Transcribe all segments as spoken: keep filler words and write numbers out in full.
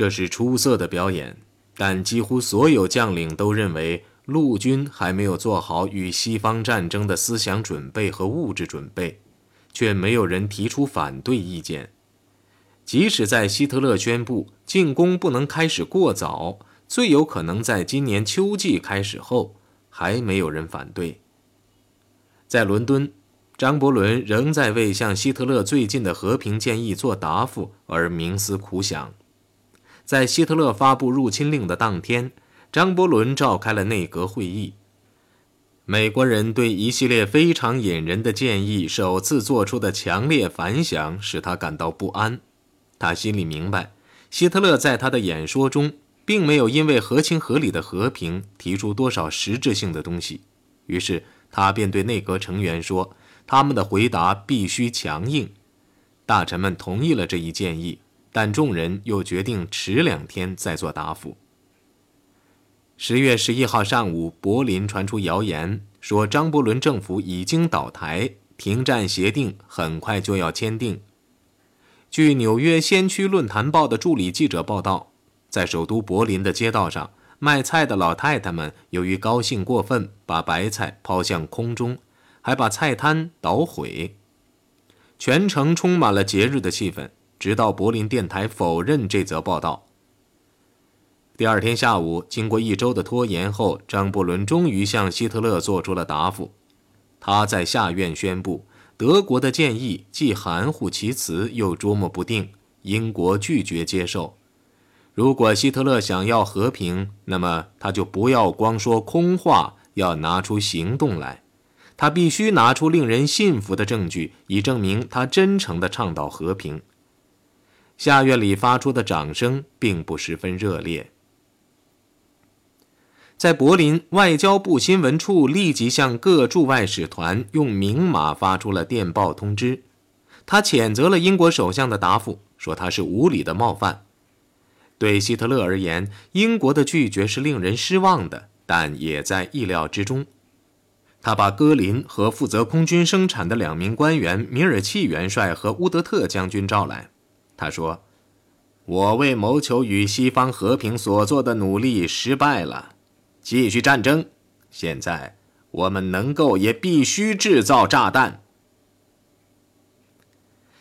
这是出色的表演，但几乎所有将领都认为陆军还没有做好与西方战争的思想准备和物质准备，却没有人提出反对意见。即使在希特勒宣布进攻不能开始过早，最有可能在今年秋季开始后，还没有人反对。在伦敦，张伯伦仍在为向希特勒最近的和平建议做答复而冥思苦想。在希特勒发布入侵令的当天，张伯伦召开了内阁会议。美国人对一系列非常引人的建议首次做出的强烈反响使他感到不安。他心里明白，希特勒在他的演说中并没有因为合情合理的和平提出多少实质性的东西，于是他便对内阁成员说，他们的回答必须强硬。大臣们同意了这一建议，但众人又决定迟两天再做答复。十月十一号上午，柏林传出谣言，说张伯伦政府已经倒台，停战协定很快就要签订。据纽约先驱论坛报的助理记者报道，在首都柏林的街道上，卖菜的老太太们由于高兴过分，把白菜抛向空中，还把菜摊捣毁。全城充满了节日的气氛，直到柏林电台否认这则报道。第二天下午，经过一周的拖延后，张伯伦终于向希特勒做出了答复。他在下院宣布，德国的建议既含糊其辞又捉摸不定，英国拒绝接受。如果希特勒想要和平，那么他就不要光说空话，要拿出行动来。他必须拿出令人信服的证据，以证明他真诚地倡导和平。下院里发出的掌声并不十分热烈。在柏林，外交部新闻处立即向各驻外使团用明码发出了电报通知。他谴责了英国首相的答复，说他是无理的冒犯。对希特勒而言，英国的拒绝是令人失望的，但也在意料之中。他把戈林和负责空军生产的两名官员米尔契元帅和乌德特将军召来。他说：“我为谋求与西方和平所做的努力失败了。继续战争，现在我们能够也必须制造炸弹。”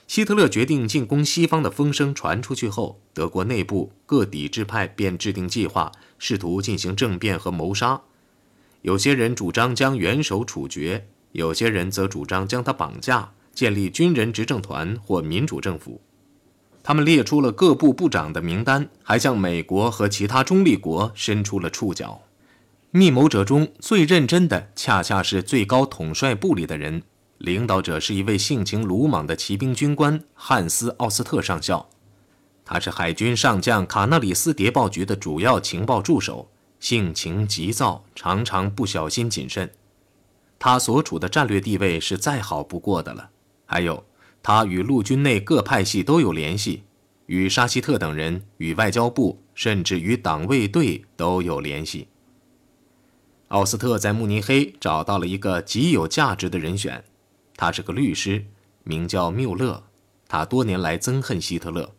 希特勒决定进攻西方的风声传出去后，德国内部各抵制派便制定计划，试图进行政变和谋杀。有些人主张将元首处决，有些人则主张将他绑架，建立军人执政团或民主政府。他们列出了各部部长的名单，还向美国和其他中立国伸出了触角。密谋者中最认真的恰恰是最高统帅部里的人，领导者是一位性情鲁莽的骑兵军官汉斯·奥斯特上校。他是海军上将卡纳里斯谍报局的主要情报助手，性情急躁，常常不小心谨慎。他所处的战略地位是再好不过的了。还有，他与陆军内各派系都有联系，与沙希特等人，与外交部，甚至与党卫队都有联系。奥斯特在慕尼黑找到了一个极有价值的人选，他是个律师，名叫缪勒。他多年来憎恨希特勒。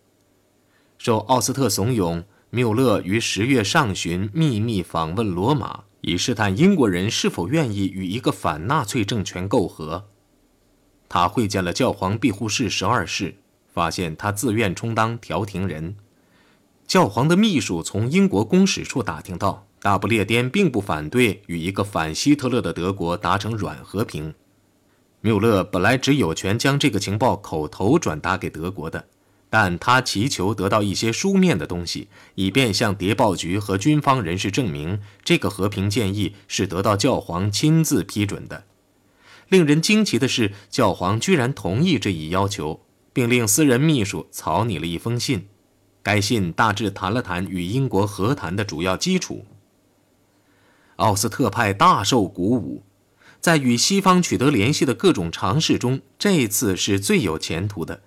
受奥斯特怂恿，缪勒于十月上旬秘密访问罗马，以试探英国人是否愿意与一个反纳粹政权媾和。他会见了教皇庇护士十二世，发现他自愿充当调停人。教皇的秘书从英国公使处打听到，大不列颠并不反对与一个反希特勒的德国达成软和平。缪勒本来只有权将这个情报口头转达给德国的，但他祈求得到一些书面的东西，以便向谍报局和军方人士证明这个和平建议是得到教皇亲自批准的。令人惊奇的是，教皇居然同意这一要求，并令私人秘书草拟了一封信。该信大致谈了谈与英国和谈的主要基础。奥斯特派大受鼓舞，在与西方取得联系的各种尝试中，这次是最有前途的。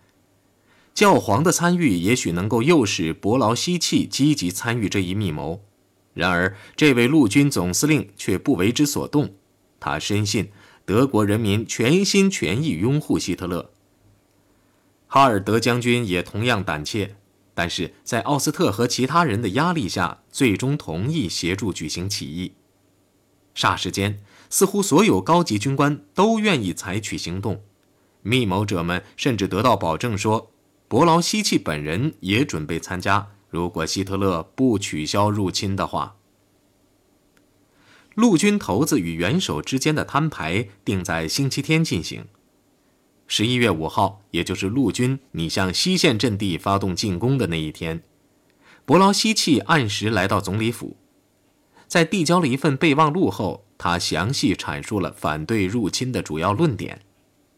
教皇的参与也许能够诱使伯劳西契积极参与这一密谋，然而这位陆军总司令却不为之所动。他深信德国人民全心全意拥护希特勒。哈尔德将军也同样胆怯，但是在奥斯特和其他人的压力下，最终同意协助举行起义。霎时间，似乎所有高级军官都愿意采取行动，密谋者们甚至得到保证说，伯劳希奇本人也准备参加，如果希特勒不取消入侵的话。陆军头子与元首之间的摊牌定在星期天进行。十一月五号，也就是陆军拟向西线阵地发动进攻的那一天，伯劳希奇按时来到总理府。在递交了一份备忘录后，他详细阐述了反对入侵的主要论点。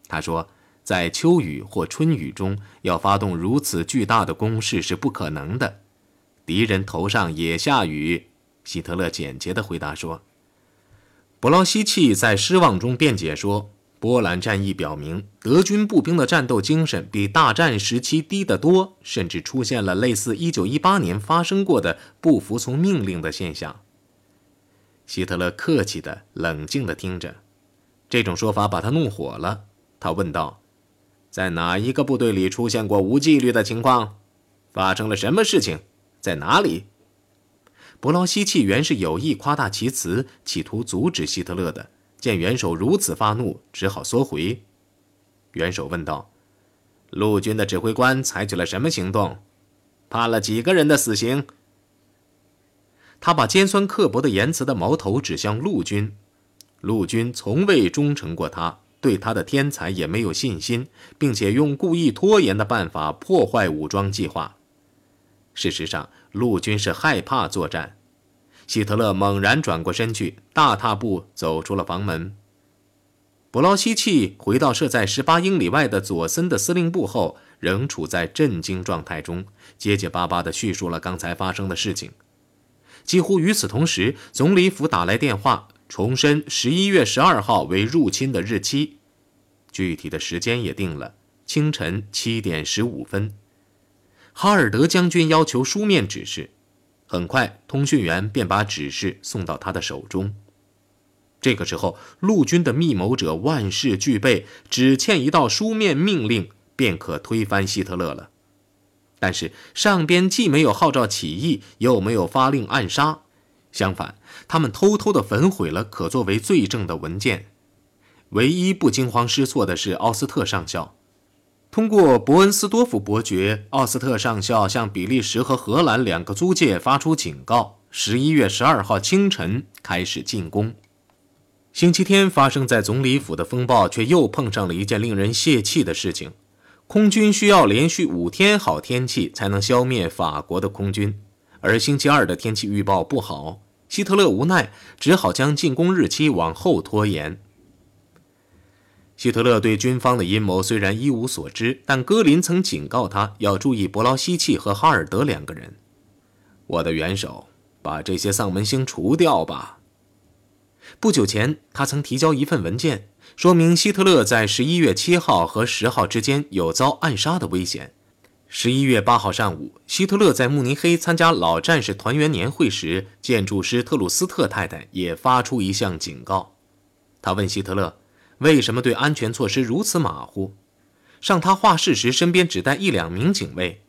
他说，在秋雨或春雨中要发动如此巨大的攻势是不可能的，敌人头上也下雨。希特勒简洁地回答说。伯劳希奇在失望中辩解说，波兰战役表明，德军步兵的战斗精神比大战时期低得多，甚至出现了类似一九一八年发生过的不服从命令的现象。希特勒客气的、冷静的听着，这种说法把他弄火了。他问道，在哪一个部队里出现过无纪律的情况？发生了什么事情？在哪里？伯劳希奇原是有意夸大其词，企图阻止希特勒的，见元首如此发怒，只好缩回。元首问道，陆军的指挥官采取了什么行动？判了几个人的死刑？他把尖酸刻薄的言辞的矛头指向陆军。陆军从未忠诚过他，对他的天才也没有信心，并且用故意拖延的办法破坏武装计划。事实上，陆军是害怕作战。希特勒猛然转过身去，大踏步走出了房门。伯劳希奇回到设在十八英里外的佐森的司令部后，仍处在震惊状态中，结结巴巴地叙述了刚才发生的事情。几乎与此同时，总理府打来电话，重申十一月十二号为入侵的日期，具体的时间也定了，清晨七点十五分。哈尔德将军要求书面指示，很快通讯员便把指示送到他的手中。这个时候，陆军的密谋者万事俱备，只欠一道书面命令便可推翻希特勒了。但是上边既没有号召起义，又没有发令暗杀，相反，他们偷偷地焚毁了可作为罪证的文件。唯一不惊慌失措的是奥斯特上校。通过伯恩斯多夫伯爵，奥斯特上校向比利时和荷兰两个租界发出警告：十一月十二号清晨开始进攻。星期天发生在总理府的风暴，却又碰上了一件令人泄气的事情。空军需要连续五天好天气才能消灭法国的空军，而星期二的天气预报不好，希特勒无奈只好将进攻日期往后拖延。希特勒对军方的阴谋虽然一无所知，但戈林曾警告他要注意伯劳希奇和哈尔德两个人。我的元首，把这些丧门星除掉吧。不久前，他曾提交一份文件，说明希特勒在十一月七号和十号之间有遭暗杀的危险。十一月八号上午，希特勒在慕尼黑参加老战士团圆年会时，建筑师特鲁斯特太太也发出一项警告。他问希特勒，为什么对安全措施如此马虎？上他画室时，身边只带一两名警卫。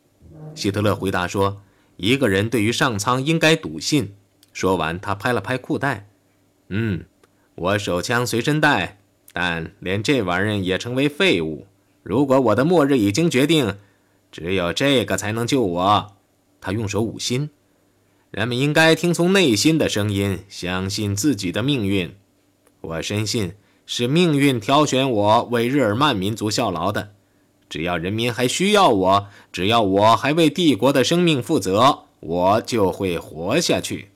希特勒回答说，一个人对于上苍应该笃信。说完，他拍了拍裤带。嗯，我手枪随身带，但连这玩意儿也成为废物。如果我的末日已经决定，只有这个才能救我。他用手捂心。人们应该听从内心的声音，相信自己的命运。我深信是命运挑选我为日耳曼民族效劳的。只要人民还需要我，只要我还为帝国的生命负责，我就会活下去。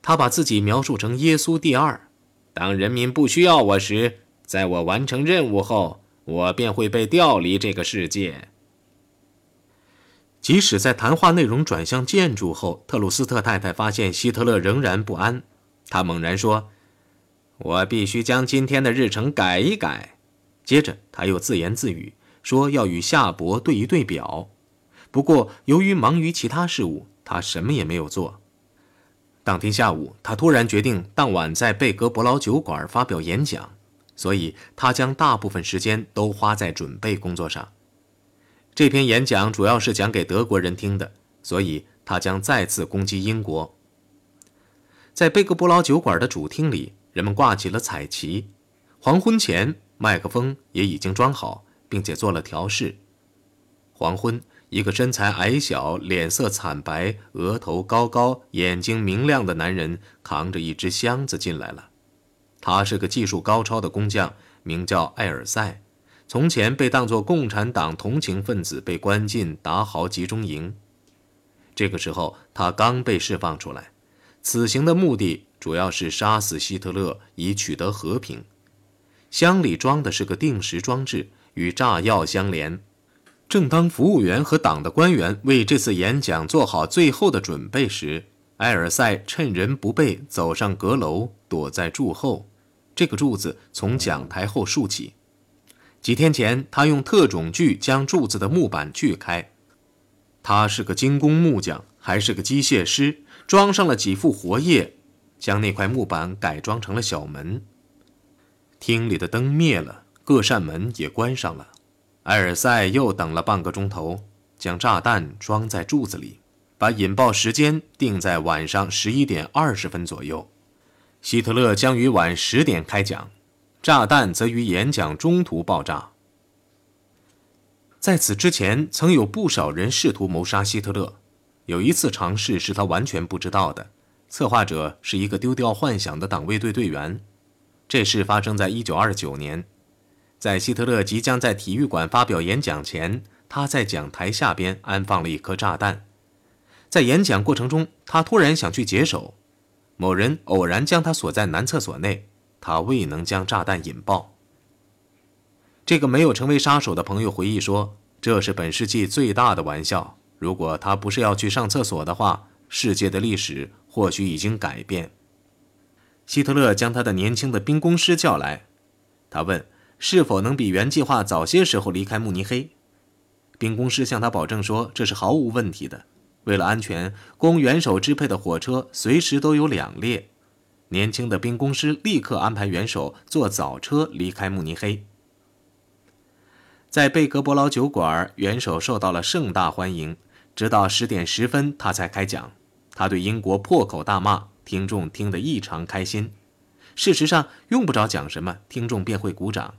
他把自己描述成耶稣第二。当人民不需要我时，在我完成任务后，我便会被调离这个世界。即使在谈话内容转向建筑后，特鲁斯特太太发现希特勒仍然不安。他猛然说，我必须将今天的日程改一改。接着他又自言自语说，要与夏伯对一对表。不过由于忙于其他事务，他什么也没有做。当天下午，他突然决定当晚在贝格伯劳酒馆发表演讲，所以他将大部分时间都花在准备工作上。这篇演讲主要是讲给德国人听的，所以他将再次攻击英国。在贝克伯劳酒馆的主厅里，人们挂起了彩旗。黄昏前，麦克风也已经装好，并且做了调试。黄昏，一个身材矮小、脸色惨白、额头高高、眼睛明亮的男人扛着一只箱子进来了。他是个技术高超的工匠，名叫艾尔塞，从前被当作共产党同情分子被关进达豪集中营。这个时候他刚被释放出来。此行的目的主要是杀死希特勒，以取得和平。箱里装的是个定时装置，与炸药相连。正当服务员和党的官员为这次演讲做好最后的准备时，埃尔塞趁人不备走上阁楼，躲在柱后。这个柱子从讲台后竖起。几天前，他用特种锯将柱子的木板锯开。他是个精工木匠，还是个机械师，装上了几副活页，将那块木板改装成了小门。厅里的灯灭了，各扇门也关上了。埃尔塞又等了半个钟头，将炸弹装在柱子里，把引爆时间定在晚上十一点二十分左右。希特勒将于晚十点开讲，炸弹则于演讲中途爆炸。在此之前，曾有不少人试图谋杀希特勒。有一次尝试是他完全不知道的，策划者是一个丢掉幻想的党卫队队员。这事发生在一九二九年。在希特勒即将在体育馆发表演讲前，他在讲台下边安放了一颗炸弹。在演讲过程中，他突然想去解手，某人偶然将他锁在男厕所内，他未能将炸弹引爆。这个没有成为杀手的朋友回忆说，这是本世纪最大的玩笑，如果他不是要去上厕所的话，世界的历史或许已经改变。希特勒将他的年轻的兵工师叫来，他问是否能比原计划早些时候离开慕尼黑。兵工师向他保证说，这是毫无问题的，为了安全，供元首支配的火车随时都有两列。年轻的兵工师立刻安排元首坐早车离开慕尼黑。在贝格伯劳酒馆，元首受到了盛大欢迎，直到十点十分他才开讲。他对英国破口大骂，听众听得异常开心。事实上，用不着讲什么，听众便会鼓掌。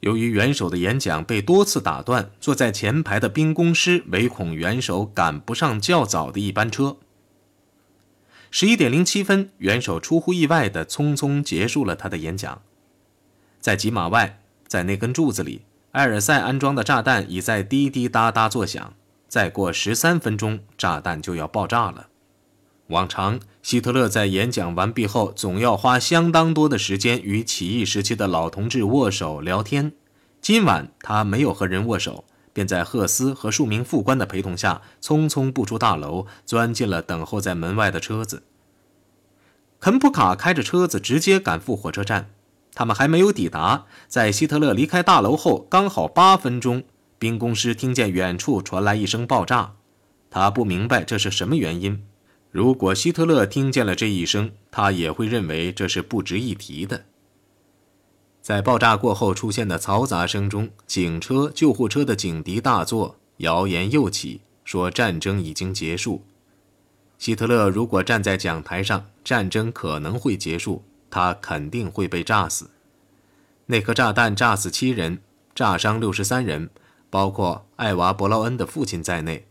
由于元首的演讲被多次打断，坐在前排的兵工师唯恐元首赶不上较早的一班车。十一点零七分，元首出乎意外地匆匆结束了他的演讲。在几码外，在那根柱子里，埃尔塞安装的炸弹已在滴滴答答作响。再过十三分钟，炸弹就要爆炸了。往常，希特勒在演讲完毕后总要花相当多的时间与起义时期的老同志握手聊天。今晚他没有和人握手，便在赫斯和数名副官的陪同下匆匆步出大楼，钻进了等候在门外的车子。肯普卡开着车子直接赶赴火车站。他们还没有抵达，在希特勒离开大楼后刚好八分钟，兵工师听见远处传来一声爆炸。他不明白这是什么原因，如果希特勒听见了这一声，他也会认为这是不值一提的。在爆炸过后出现的嘈杂声中，警车、救护车的警笛大作，谣言又起，说战争已经结束。希特勒如果站在讲台上，战争可能会结束，他肯定会被炸死。那颗炸弹炸死七人，炸伤六十三人，包括艾娃·伯劳恩的父亲在内。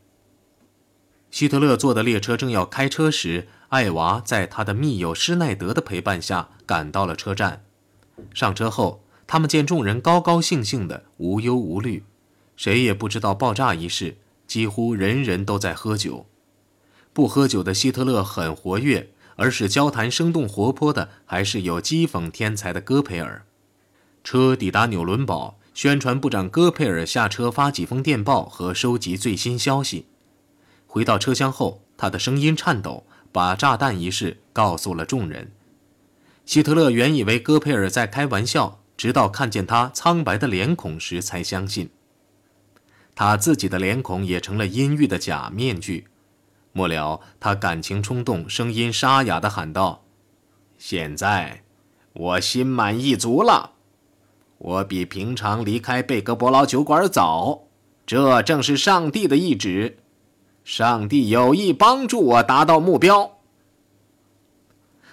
希特勒坐的列车正要开车时，艾娃在他的密友施耐德的陪伴下赶到了车站。上车后，他们见众人高高兴兴的，无忧无虑，谁也不知道爆炸一事，几乎人人都在喝酒。不喝酒的希特勒很活跃，而是交谈生动活泼的还是有讥讽天才的戈培尔。车抵达纽伦堡，宣传部长戈培尔下车发几封电报和收集最新消息。回到车厢后，他的声音颤抖，把炸弹一事告诉了众人。希特勒原以为戈培尔在开玩笑，直到看见他苍白的脸孔时才相信。他自己的脸孔也成了阴郁的假面具。末了，他感情冲动，声音沙哑地喊道：“现在，我心满意足了。我比平常离开贝格伯劳酒馆早，这正是上帝的意旨，上帝有意帮助我达到目标。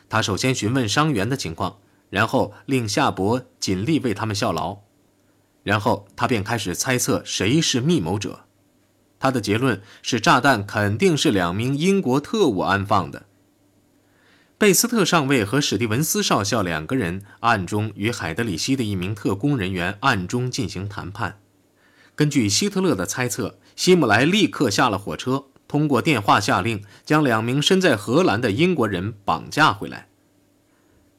他首先询问伤员的情况，然后令夏伯尽力为他们效劳，然后他便开始猜测谁是密谋者。他的结论是炸弹肯定是两名英国特务安放的。贝斯特上尉和史蒂文斯少校两个人暗中与海德里希的一名特工人员暗中进行谈判。根据希特勒的猜测，希姆莱立刻下了火车，通过电话下令将两名身在荷兰的英国人绑架回来。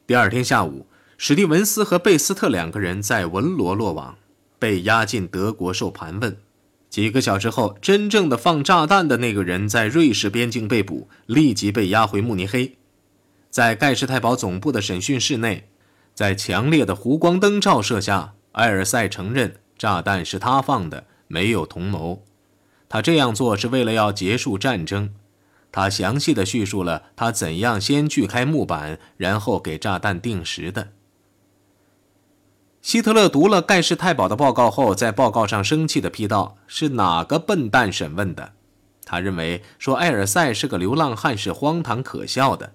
第二天下午，史蒂文斯和贝斯特两个人在文罗落网，被押进德国受盘问。几个小时后，真正的放炸弹的那个人在瑞士边境被捕，立即被押回慕尼黑。在盖世太保总部的审讯室内，在强烈的湖光灯照射下，埃尔塞承认炸弹是他放的，没有同谋。他这样做是为了要结束战争。他详细地叙述了他怎样先锯开木板，然后给炸弹定时的。希特勒读了盖世太保的报告后，在报告上生气地批道：“是哪个笨蛋审问的？”他认为说埃尔塞是个流浪汉是荒唐可笑的。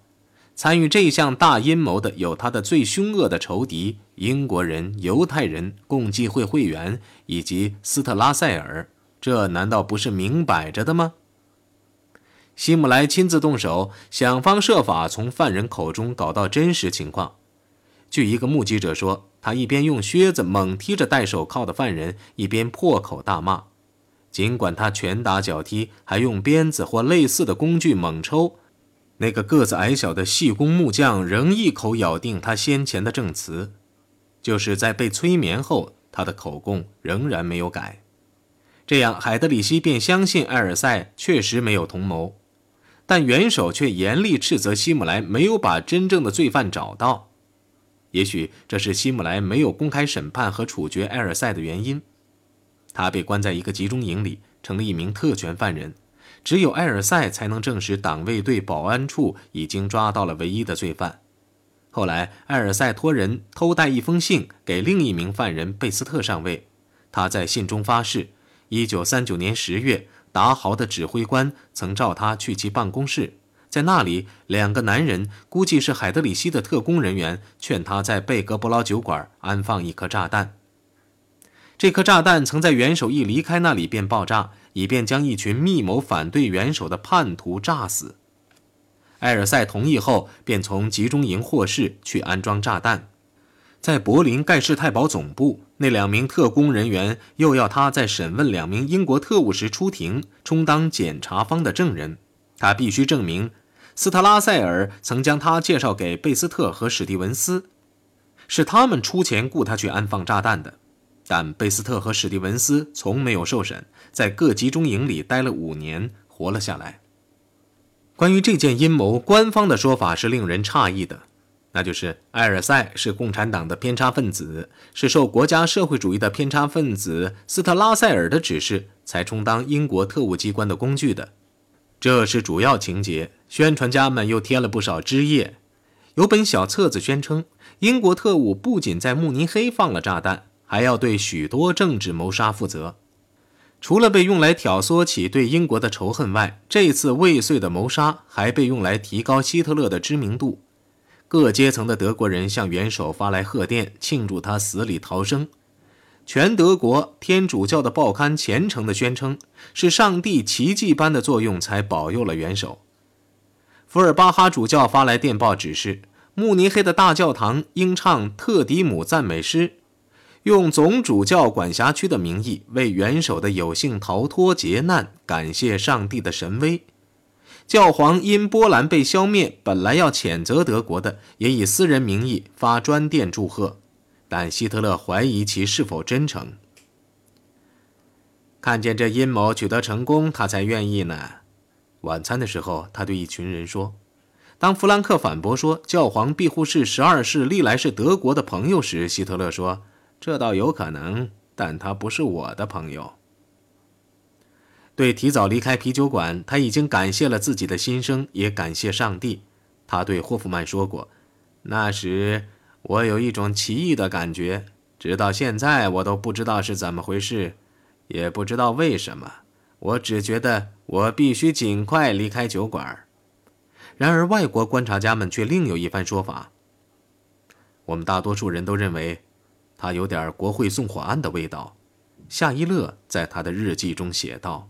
参与这项大阴谋的有他的最凶恶的仇敌英国人、犹太人、共济会会员以及斯特拉塞尔，这难道不是明摆着的吗？希姆莱亲自动手，想方设法从犯人口中搞到真实情况。据一个目击者说，他一边用靴子猛踢着戴手铐的犯人，一边破口大骂。尽管他拳打脚踢，还用鞭子或类似的工具猛抽，那个个子矮小的细工木匠仍一口咬定他先前的证词，就是在被催眠后，他的口供仍然没有改。这样，海德里希便相信埃尔塞确实没有同谋，但元首却严厉斥责希姆莱没有把真正的罪犯找到。也许这是希姆莱没有公开审判和处决埃尔塞的原因。他被关在一个集中营里，成了一名特权犯人。只有埃尔塞才能证实党卫队保安处已经抓到了唯一的罪犯。后来埃尔塞托人偷带一封信给另一名犯人贝斯特上尉，他在信中发誓一九三九年十月达豪的指挥官曾召他去其办公室，在那里两个男人估计是海德里希的特工人员劝他在贝格伯劳酒馆安放一颗炸弹。这颗炸弹曾在元首一离开那里便爆炸，以便将一群密谋反对元首的叛徒炸死。埃尔塞同意后，便从集中营获释去安装炸弹。在柏林盖世太保总部，那两名特工人员又要他在审问两名英国特务时出庭，充当检察方的证人。他必须证明斯特拉塞尔曾将他介绍给贝斯特和史蒂文斯，是他们出钱雇他去安放炸弹的。但贝斯特和史蒂文斯从没有受审，在各集中营里待了五年，活了下来。关于这件阴谋，官方的说法是令人诧异的，那就是埃尔塞是共产党的偏差分子，是受国家社会主义的偏差分子斯特拉塞尔的指示才充当英国特务机关的工具的。这是主要情节，宣传家们又贴了不少枝叶。有本小册子宣称，英国特务不仅在慕尼黑放了炸弹，还要对许多政治谋杀负责。除了被用来挑唆起对英国的仇恨外，这次未遂的谋杀还被用来提高希特勒的知名度。各阶层的德国人向元首发来贺电，庆祝他死里逃生。全德国天主教的报刊虔诚地宣称，是上帝奇迹般的作用才保佑了元首。伏尔巴哈主教发来电报指示，慕尼黑的大教堂应唱特迪姆赞美诗，用总主教管辖区的名义为元首的有幸逃脱劫难感谢上帝的神威。教皇因波兰被消灭本来要谴责德国的，也以私人名义发专电祝贺，但希特勒怀疑其是否真诚。看见这阴谋取得成功，他才愿意呢。晚餐的时候，他对一群人说，当弗兰克反驳说教皇庇护室十二世历来是德国的朋友时，希特勒说，这倒有可能，但他不是我的朋友。对提早离开啤酒馆，他已经感谢了自己的心声，也感谢上帝。他对霍夫曼说过，那时我有一种奇异的感觉，直到现在我都不知道是怎么回事，也不知道为什么，我只觉得我必须尽快离开酒馆。然而外国观察家们却另有一番说法。我们大多数人都认为他有点国会纵火案的味道。夏伊勒在他的日记中写道。